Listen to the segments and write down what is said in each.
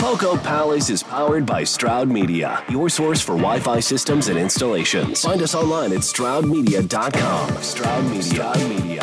Poco Palace is powered by Stroud Media, your source for Wi-Fi systems and installations. Find us online at stroudmedia.com. Stroud Media.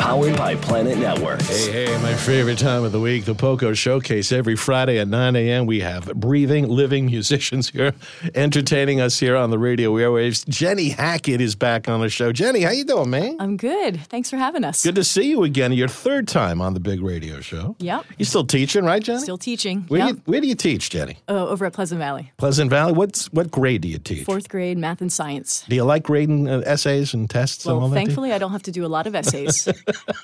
Powered by Planet Networks. Hey, my favorite time of the week, the Poco Showcase. Every Friday at 9 a.m. we have breathing, living musicians here, entertaining us here on the radio airwaves. Jeni Hackett is back on the show. Jeni, how you doing, man? I'm good. Thanks for having us. Good to see you again. Your third time on the big radio show. Yep. You're still teaching, right, Jeni? Still teaching. Where do you teach, Jeni? Oh, over at Pleasant Valley. Pleasant Valley. What grade do you teach? 4th grade, math and science. Do you like grading essays and tests and all that? Well, thankfully, I don't have to do a lot of essays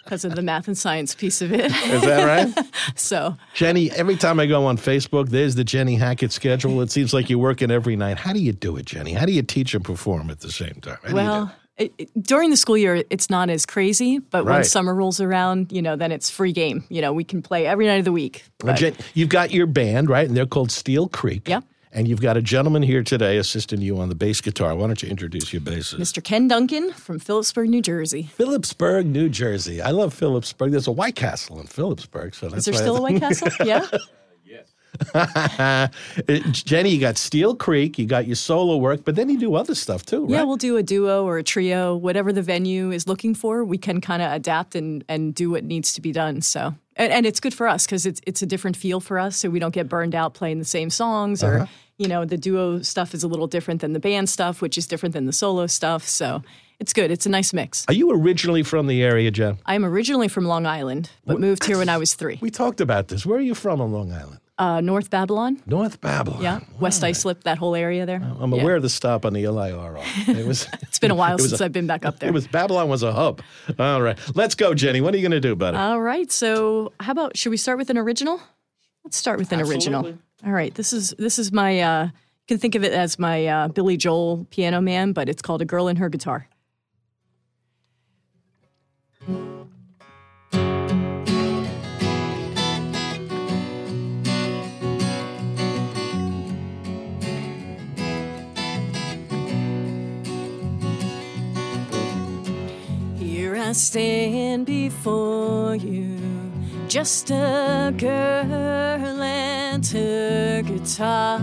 because of the math and science piece of it. Is that right? So, Jeni, every time I go on Facebook, there's the Jeni Hackett schedule. It seems like you're working every night. How do you do it, Jeni? How do you teach and perform at the same time? During the school year, it's not as crazy, but when summer rolls around, then it's free game. We can play every night of the week. Well, Jeni, you've got your band, right? And they're called Steel Creek. Yep. And you've got a gentleman here today assisting you on the bass guitar. Why don't you introduce your bassist? Mr. Ken Duncan from Phillipsburg, New Jersey. Phillipsburg, New Jersey. I love Phillipsburg. There's a White Castle in Phillipsburg. So that's Is there still a White Castle? Yeah. Jeni, you got Steel Creek, you got your solo work, but then you do other stuff too, right? Yeah, we'll do a duo or a trio, whatever the venue is looking for. We can kind of adapt and do what needs to be done. So, and it's good for us because it's a different feel for us, so we don't get burned out playing the same songs or the duo stuff is a little different than the band stuff, which is different than the solo stuff. So it's good. It's a nice mix. Are you originally from the area, Jen? I'm originally from Long Island, but moved here when I was 3. We talked about this. Where are you from on Long Island? North Babylon. Yeah. Wow. West Islip, that whole area there. I'm aware of the stop on the LIRR. It's been a while since I've been back up there. Babylon was a hub. All right. Let's go, Jeni. What are you going to do about it? All right. So how about, should we start with an original? Let's start with an original. All right. This is my, you can think of it as my Billy Joel Piano Man, but it's called A Girl and Her Guitar. I stand before you, just a girl and her guitar,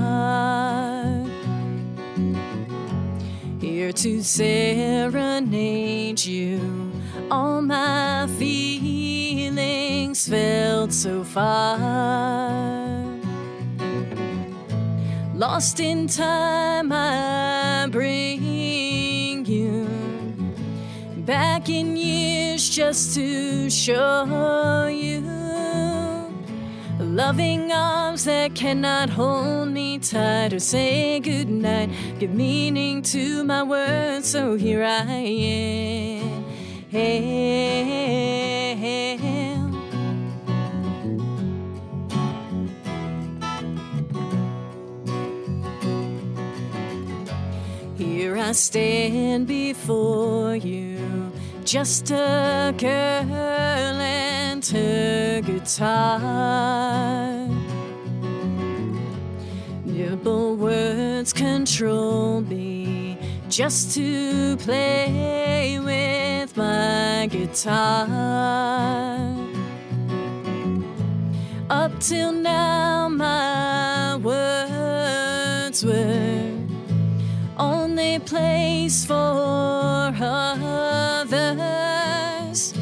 here to serenade you, all my feelings felt so far. Lost in time, I bring you back in years just to show you loving arms that cannot hold me tight or say goodnight. Give meaning to my words, so here I am. Here I stand before you, just a girl and her guitar. Nibble words control me, just to play with my guitar. Up till now my words were only place for others.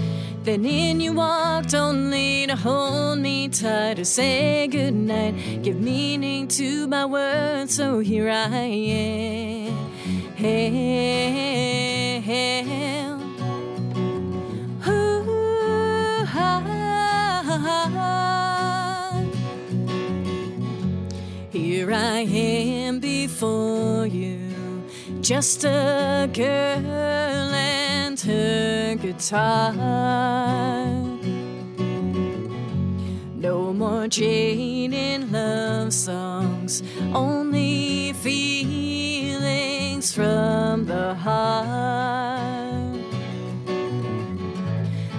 Then in you walked only to hold me tight or say goodnight. Give meaning to my words, so here I am. Ooh, here I am before you, just a girl and her guitar. No more Jane in love songs, only feelings from the heart.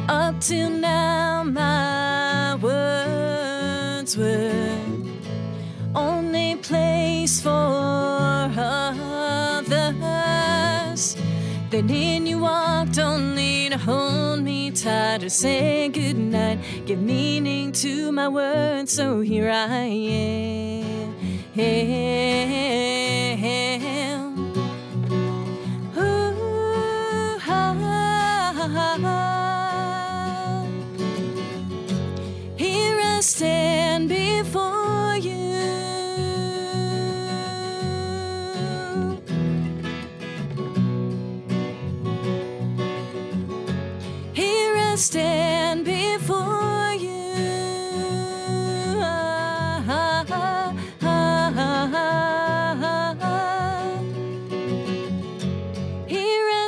Up till now my words were only place for others. Then in you walked only to hold me tight or say goodnight. Give meaning to my words, so here I am. him. Ooh, ah, ah. Here I stand before you. Here I stand before you.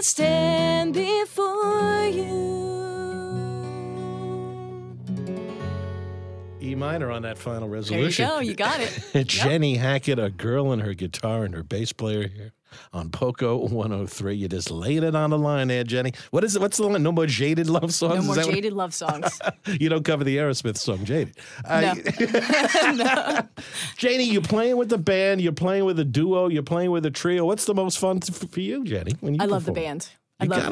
Stand before you. E minor on that final resolution. There you go. You got it. Yep. Jeni Hackett, a girl and her guitar and her bass player here on Poco 103. You just laid it on the line there, Jenny. What is it? What's the line? No more jaded love songs? No more jaded love songs. You don't cover the Aerosmith song, Jaded. No. Jeni, you're playing with the band, you're playing with a duo, you're playing with a trio. What's the most fun for you, Jenny? When you I love perform? The band.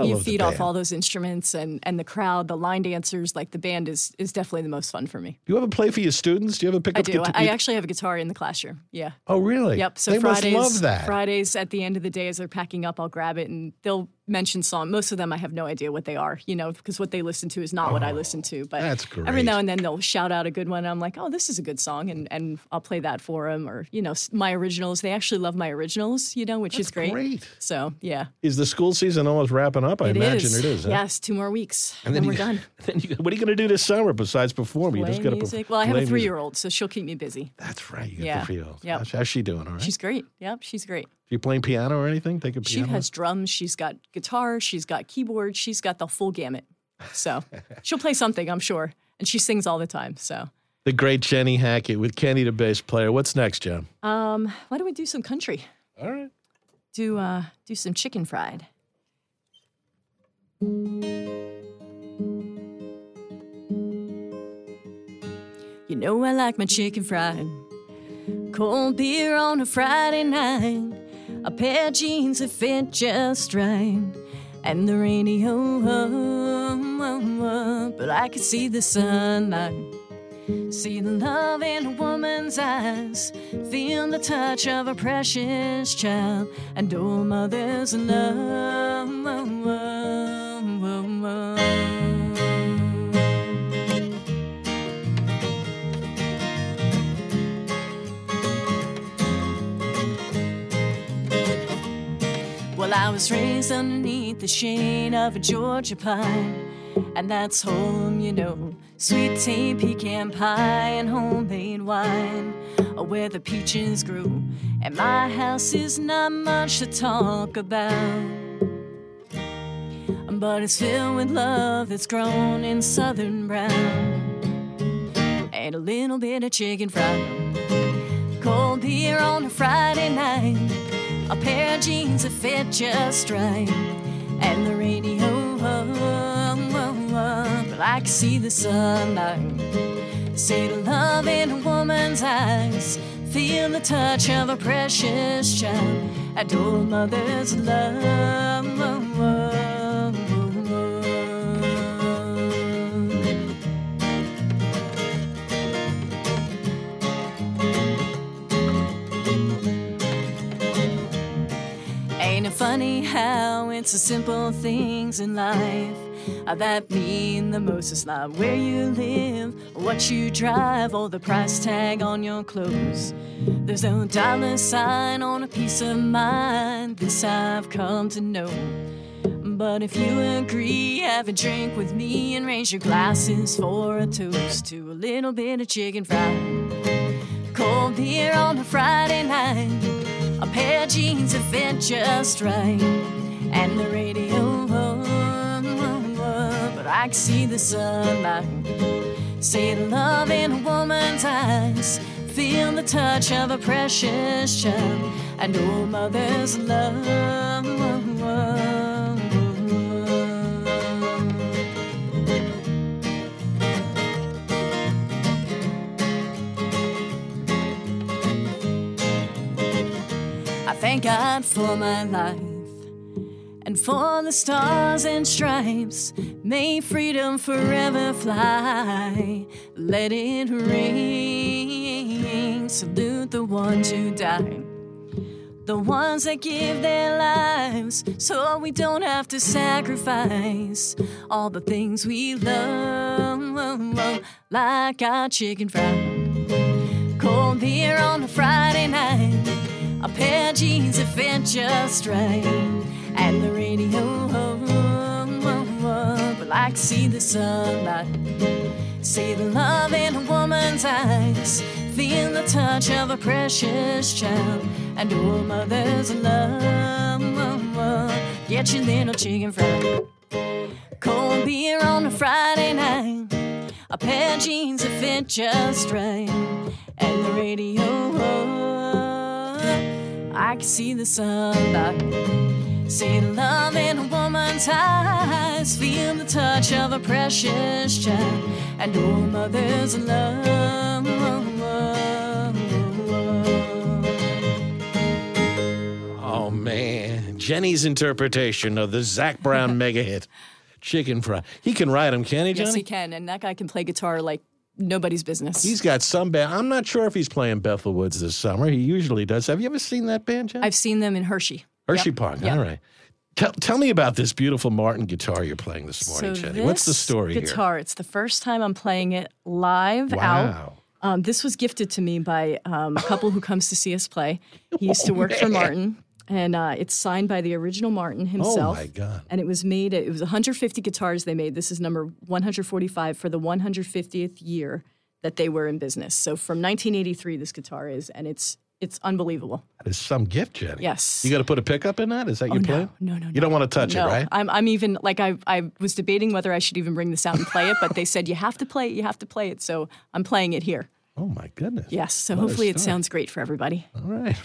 You feed off all those instruments and the crowd, the line dancers. Like the band is definitely the most fun for me. You ever play for your students? Do you ever pick up guitar? I do. I actually have a guitar in the classroom. Yeah. Oh, really? Yep. So they must love that. Fridays at the end of the day as they're packing up, I'll grab it and they'll mention songs. Most of them I have no idea what they are, you know, because what they listen to is not what I listen to. But that's great. Every now and then they'll shout out a good one. And I'm like, oh, this is a good song. And I'll play that for them. Or, you know, my originals. They actually love my originals, you know, which is great. So, yeah. Is the school season almost wrapping up? I imagine it is. Huh? Yes, 2 more weeks. And then we're done. What are you going to do this summer besides perform? Play music. Well, I have a 3-year-old, so she'll keep me busy. That's right. You got the 3-year-old. Yep. How's she doing? All right. She's great. Yep, she's great. You playing piano or anything? Take a piano. She has drums. She's got guitar. She's got keyboard. She's got the full gamut. So she'll play something, I'm sure. And she sings all the time. So the great Jeni Hackett with Kenny, the bass player. What's next, Jen? Why don't we do some country? All right. Do some chicken fried. You know I like my chicken fried. Cold beer on a Friday night, a pair of jeans that fit just right, and the radio, but I could see the sunlight, see the love in a woman's eyes, feel the touch of a precious child, and old mother's love. I was raised underneath the shade of a Georgia pine, and that's home, you know. Sweet tea, pecan pie, and homemade wine, where the peaches grew. And my house is not much to talk about, but it's filled with love that's grown in southern brown, and a little bit of chicken fried, cold beer on a Friday night, a pair of jeans that fit just right, and the radio, but I can see the sunlight, see the love in a woman's eyes, feel the touch of a precious child, an old mother's love. Funny how it's the simple things in life that mean the most. It's not where you live, what you drive, or the price tag on your clothes. There's no dollar sign on a peace of mind, this I've come to know. But if you agree, have a drink with me and raise your glasses for a toast to a little bit of chicken fried, cold beer on a Friday night, a pair of jeans that fit just right, and the radio, but I can see the sunlight, see the love in a woman's eyes, feel the touch of a precious child, an old mother's love. Thank God for my life and for the stars and stripes. May freedom forever fly. Let it ring. salute the ones who died, the ones that give their lives so we don't have to sacrifice all the things we love, like our chicken fried, cold beer on a Friday night, a pair of jeans that fit just right, and the radio, but like see the sunlight, see the love in a woman's eyes, feel the touch of a precious child, and oh, mother's love, get your little chicken fried, cold beer on a Friday night, a pair of jeans that fit just right, and the radio, I can see the sunlight, see the love in a woman's eyes, feel the touch of a precious child, and oh, mother's love. Oh man, Jenny's interpretation of the Zac Brown mega hit, Chicken Fry. He can write them, can he, Johnny? Yes, he can, and that guy can play guitar like nobody's business. He's got some band. I'm not sure if he's playing Bethel Woods this summer. He usually does. Have you ever seen that band, Jen? I've seen them in Hershey. Hershey Park. Yep. All right. Tell me about this beautiful Martin guitar you're playing this morning, Jenny. What's the story here? It's the first time I'm playing it live out. This was gifted to me by a couple who comes to see us play. He used to work for Martin. And it's signed by the original Martin himself. Oh, my God. And it was made, it was 150 guitars they made. This is number 145 for the 150th year that they were in business. So from 1983, this guitar is, and it's unbelievable. That is some gift, Jenny. Yes. You got to put a pickup in that? Is that your plan? No. You don't want to touch it, right? I'm even, like, I was debating whether I should even bring this out and play it, but they said, you have to play it. So I'm playing it here. Oh, my goodness. Yes, so hopefully it sounds great for everybody. All right.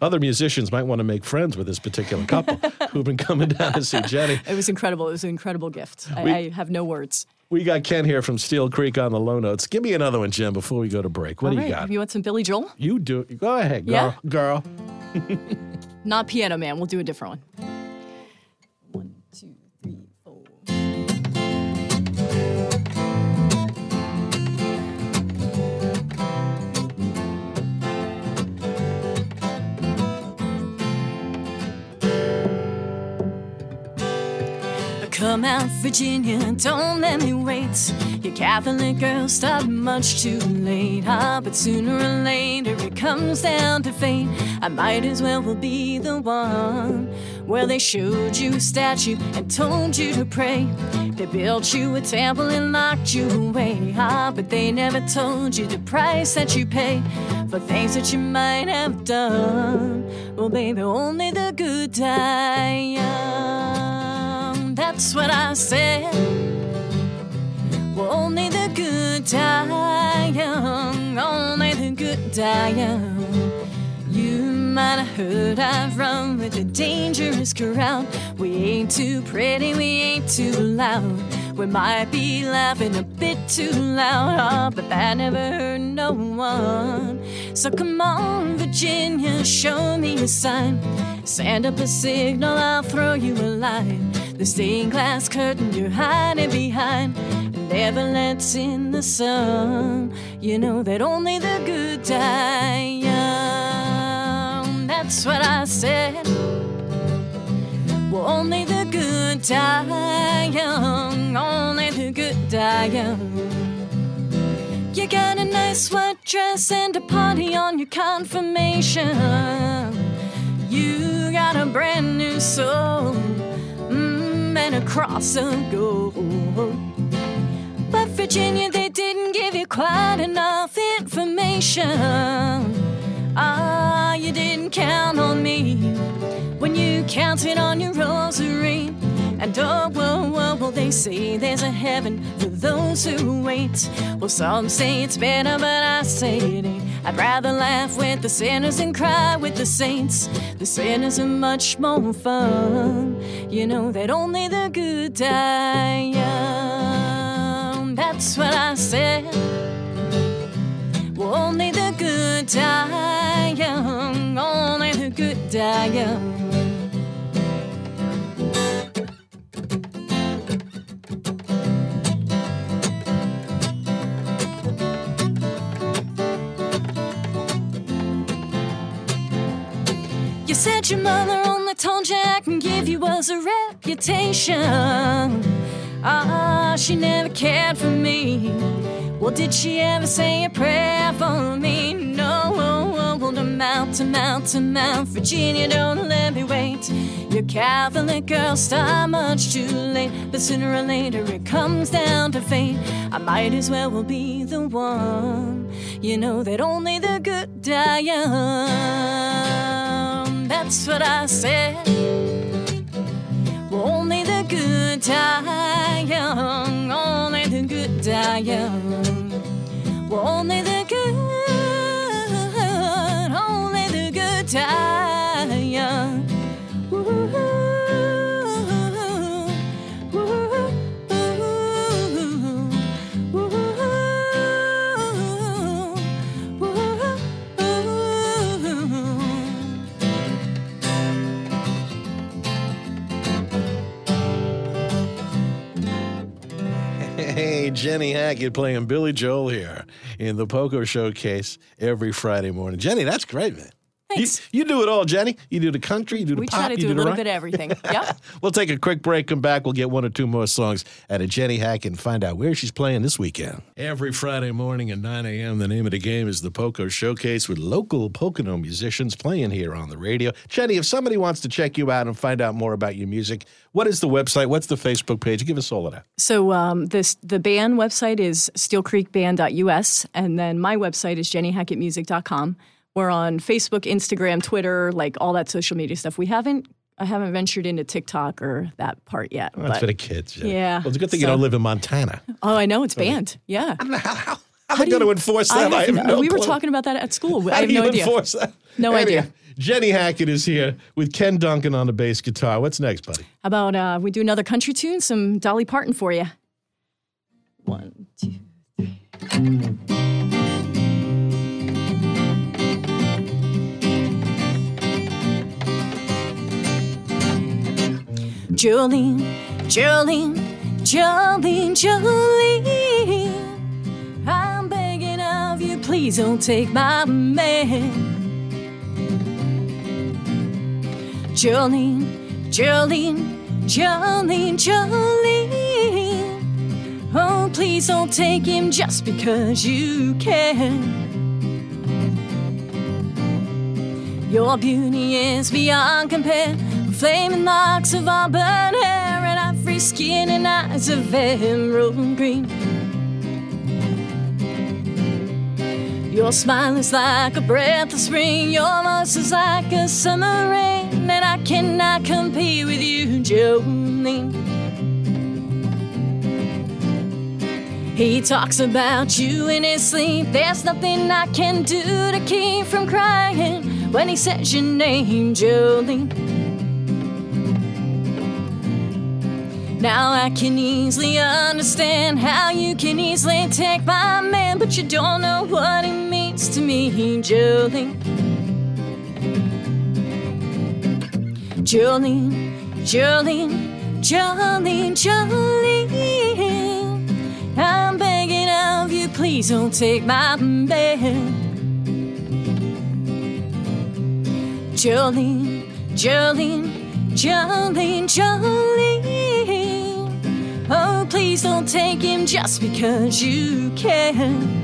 Other musicians might want to make friends with this particular couple who've been coming down to see Jenny. It was incredible. It was an incredible gift. I have no words. We got Ken here from Steel Creek on the low notes. Give me another one, Jim, before we go to break. What do you got? You want some Billy Joel? You do. Go ahead, girl. Not Piano Man. We'll do a different one. Come out, Virginia, don't let me wait. Your Catholic girl started much too late. But sooner or later it comes down to fate. I might as well be the one where they showed you a statue and told you to pray. They built you a temple and locked you away. But they never told you the price that you pay for things that you might have done. Well, baby, only the good die young. That's what I said. Well, only the good die young, only the good die young. You might have heard I've run with the dangerous crowd. We ain't too pretty, we ain't too loud. We might be laughing a bit too loud, but that never hurt no one. So come on, Virginia, show me a sign. Send up a signal, I'll throw you a line. The stained glass curtain you're hiding behind never lets in the sun. You know that only the good die young. That's what I said. Well, only the good die young, only the good die young. You got a nice white dress and a party on your confirmation. You got a brand new soul and a cross of gold. But Virginia, they didn't give you quite enough information. You didn't count on me when you counted on your rosary. And oh, whoa, whoa, well, they say there's a heaven for those who wait. Well, some say it's better, but I say it ain't. I'd rather laugh with the sinners than cry with the saints. The sinners are much more fun. You know that only the good die young. That's what I said. Well, only the good die young, only the good die young. You said your mother only told you I can give you was a reputation. Ah, she never cared for me. Well, did she ever say a prayer for me? No, to mount, to mount, to mount. Virginia, don't let me wait. Your Catholic girl start much too late. But sooner or later it comes down to fate. I might as well be the one. You know that only the good die young. That's what I said. Well, only the good die young. Only the good die young. Well, only the good, only the good die young. Ooh, ooh, ooh, ooh, ooh. Hey, Jeni Hackett playing Billy Joel here in the Poco Showcase every Friday morning. Jeni, that's great, man. You do it all, Jeni. You do the country, you do the pop, you do the rock. We try to do a little bit of everything. Yep. We'll take a quick break, come back. We'll get one or two more songs out of Jeni Hackett and find out where she's playing this weekend. Every Friday morning at 9 a.m., the name of the game is the Poco Showcase with local Pocono musicians playing here on the radio. Jeni, if somebody wants to check you out and find out more about your music, what is the website? What's the Facebook page? Give us all of that. So the band website is steelcreekband.us, and then my website is jennyhackettmusic.com. We're on Facebook, Instagram, Twitter, like all that social media stuff. I haven't ventured into TikTok or that part yet. Well, it's for the kids. Yeah. Well, it's a good thing you don't live in Montana. Oh, I know. It's banned. Yeah. I don't know how they're going to enforce that. We were talking about that at school. I have no idea. How do you enforce that? No idea. Jeni Hackett is here with Ken Duncan on the bass guitar. What's next, buddy? How about we do another country tune, some Dolly Parton for you? 1, 2, 3. Jolene, Jolene, Jolene, Jolene, I'm begging of you, please don't take my man. Jolene, Jolene, Jolene, Jolene, oh, please don't take him just because you can. Your beauty is beyond compare. Flaming locks of auburn hair and ivory skin and eyes of emerald green. Your smile is like a breath of spring. Your voice is like a summer rain. And I cannot compete with you, Jolene. He talks about you in his sleep. There's nothing I can do to keep from crying when he says your name, Jolene. Now I can easily understand how you can easily take my man, but you don't know what it means to me, Jolene. Jolene, Jolene, Jolene, Jolene, I'm begging of you, please don't take my man. Jolene, Jolene, Jolene, Jolene, oh, please don't take him just because you can.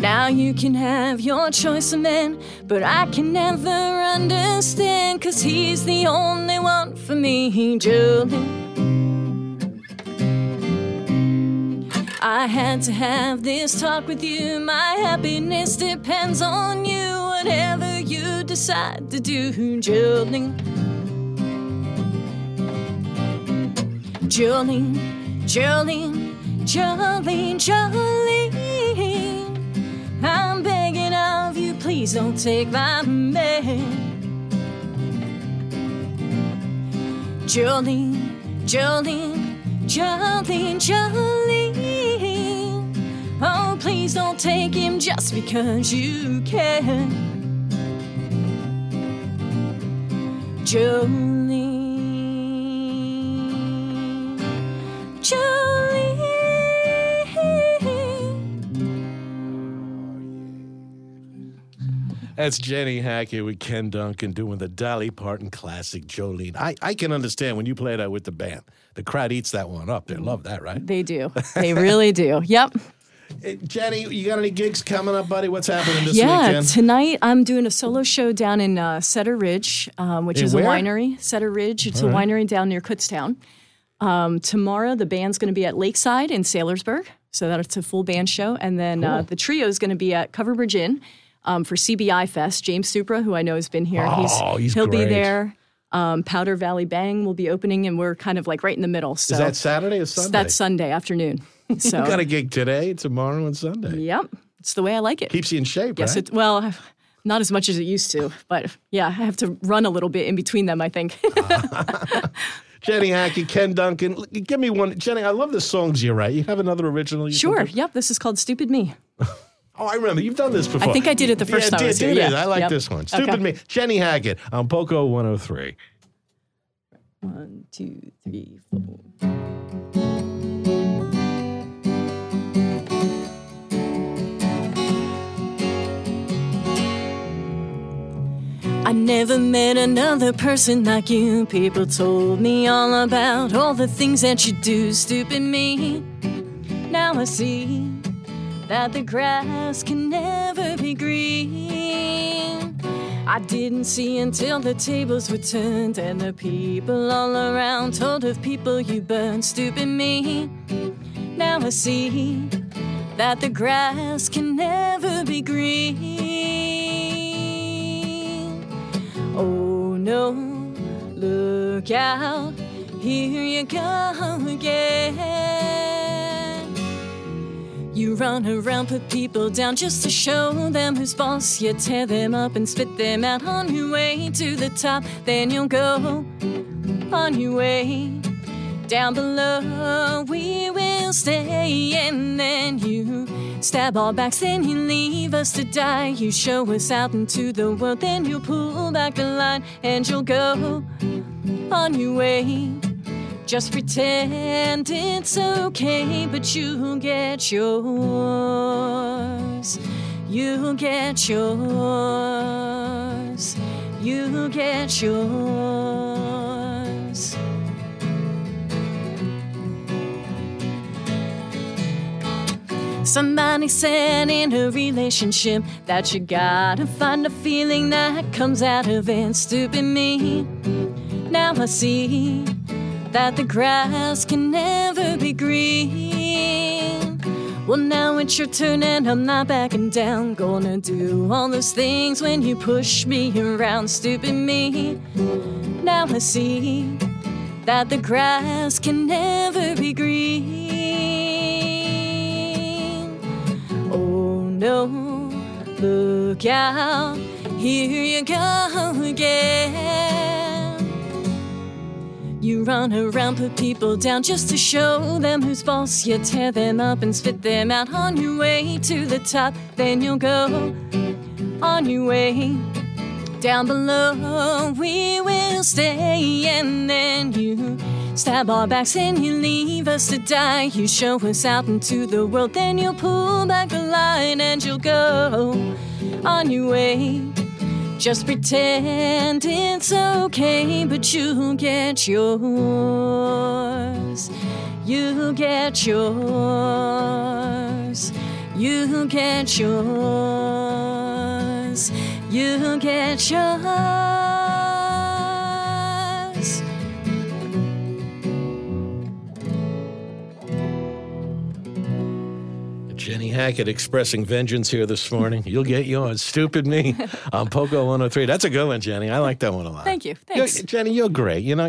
Now you can have your choice of men, but I can never understand, 'cause he's the only one for me, Jolene. I had to have this talk with you. My happiness depends on you. Whatever you decide to do, Jolene. Jolene, Jolene, Jolene, Jolene, I'm begging of you, please don't take my man. Jolene, Jolene, Jolene, Jolene, oh, please don't take him just because you can. Jolene. Jolene. That's Jeni Hackett with Ken Duncan doing the Dolly Parton classic Jolene. I can understand when you play that with the band. The crowd eats that one up. They love that, right? They do. They really do. Yep. Hey, Jeni, you got any gigs coming up, buddy? What's happening this weekend? Yeah, tonight I'm doing a solo show down in Setter Ridge, which is a winery. Setter Ridge. It's a winery down near Kutztown. Tomorrow the band's going to be at Lakeside in Sailorsburg. So that's a full band show. And then the trio is going to be at Coverbridge Inn for CBI Fest. James Supra, who I know has been here, he'll be there. Powder Valley Bang will be opening, and we're kind of like right in the middle. So. Is that Saturday or Sunday? That's Sunday afternoon. So. You got a gig today, tomorrow, and Sunday. Yep. It's the way I like it. Keeps you in shape, yes, right? Well, not as much as it used to, but yeah, I have to run a little bit in between them, I think. Jeni Hackett, Ken Duncan, give me one. Jeni, I love the songs you write. You have another original? Sure. Yep. This is called Stupid Me. Oh, I remember. You've done this before. I think I did it the first time I was here. Yeah. I like this one. Stupid Me. Jeni Hackett on Poco 103. 1, 2, 3, 4. I never met another person like you. People told me all about all the things that you do. Stupid me. Now I see that the grass can never be green. I didn't see until the tables were turned and the people all around told of people you burned. Stupid me. Now I see that the grass can never be green. Oh no, look out, here you go again. You run around, put people down just to show them who's boss. You tear them up and spit them out on your way to the top. Then you'll go on your way down below. We will stay, and then you stab our backs. Then you leave us to die. You show us out into the world. Then you'll pull back the line and you'll go on your way. Just pretend it's okay, but you'll get yours. You'll get yours. You'll get yours. Somebody said in a relationship that you gotta find a feeling that comes out of it. Stupid me, now I see that the grass can never be green. Well, now it's your turn and I'm not backing down. Gonna do all those things when you push me around. Stupid me, now I see that the grass can never be green. Oh no, look out, here you go again. You run around, put people down just to show them who's boss. You tear them up and spit them out on your way to the top. Then you'll go on your way down below. We will stay, and then you stab our backs and you leave us to die. You show us out into the world. Then you'll pull back the line and you'll go on your way. Just pretend it's okay, but you'll get yours. You'll get yours. You'll get yours. You'll get yours. Jeni Hackett expressing vengeance here this morning. You'll get yours. Stupid me. On Poco 103. That's a good one, Jeni. I like that one a lot. Thank you. Thanks. Jeni, you're great. You know,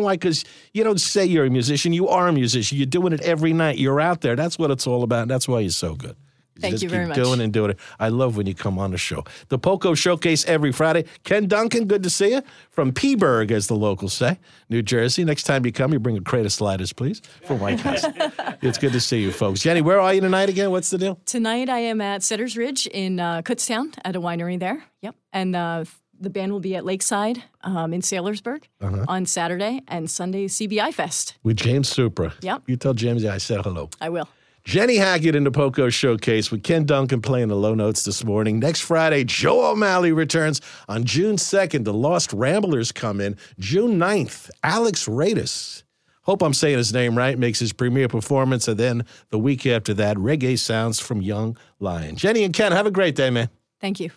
why? Because you don't say you're a musician. You are a musician. You're doing it every night. You're out there. That's what it's all about. That's why you're so good. Thank you very much. Doing it. I love when you come on the show. The Poco Showcase every Friday. Ken Duncan, good to see you. From Peaburg, as the locals say, New Jersey. Next time you come, you bring a crate of sliders, please, from White House. It's good to see you, folks. Jeni, where are you tonight again? What's the deal? Tonight I am at Setter Ridge in Kutztown at a winery there. Yep. And the band will be at Lakeside in Sailorsburg on Saturday, and Sunday CBI Fest. With James Supra. Yep. You tell James I said hello. I will. Jeni Hackett into Poco Showcase with Ken Duncan playing the low notes this morning. Next Friday, Joe O'Malley returns. On June 2nd, the Lost Ramblers come in. June 9th, Alex Radis, hope I'm saying his name right, makes his premiere performance. And then the week after that, reggae sounds from Young Lion. Jeni and Ken, have a great day, man. Thank you.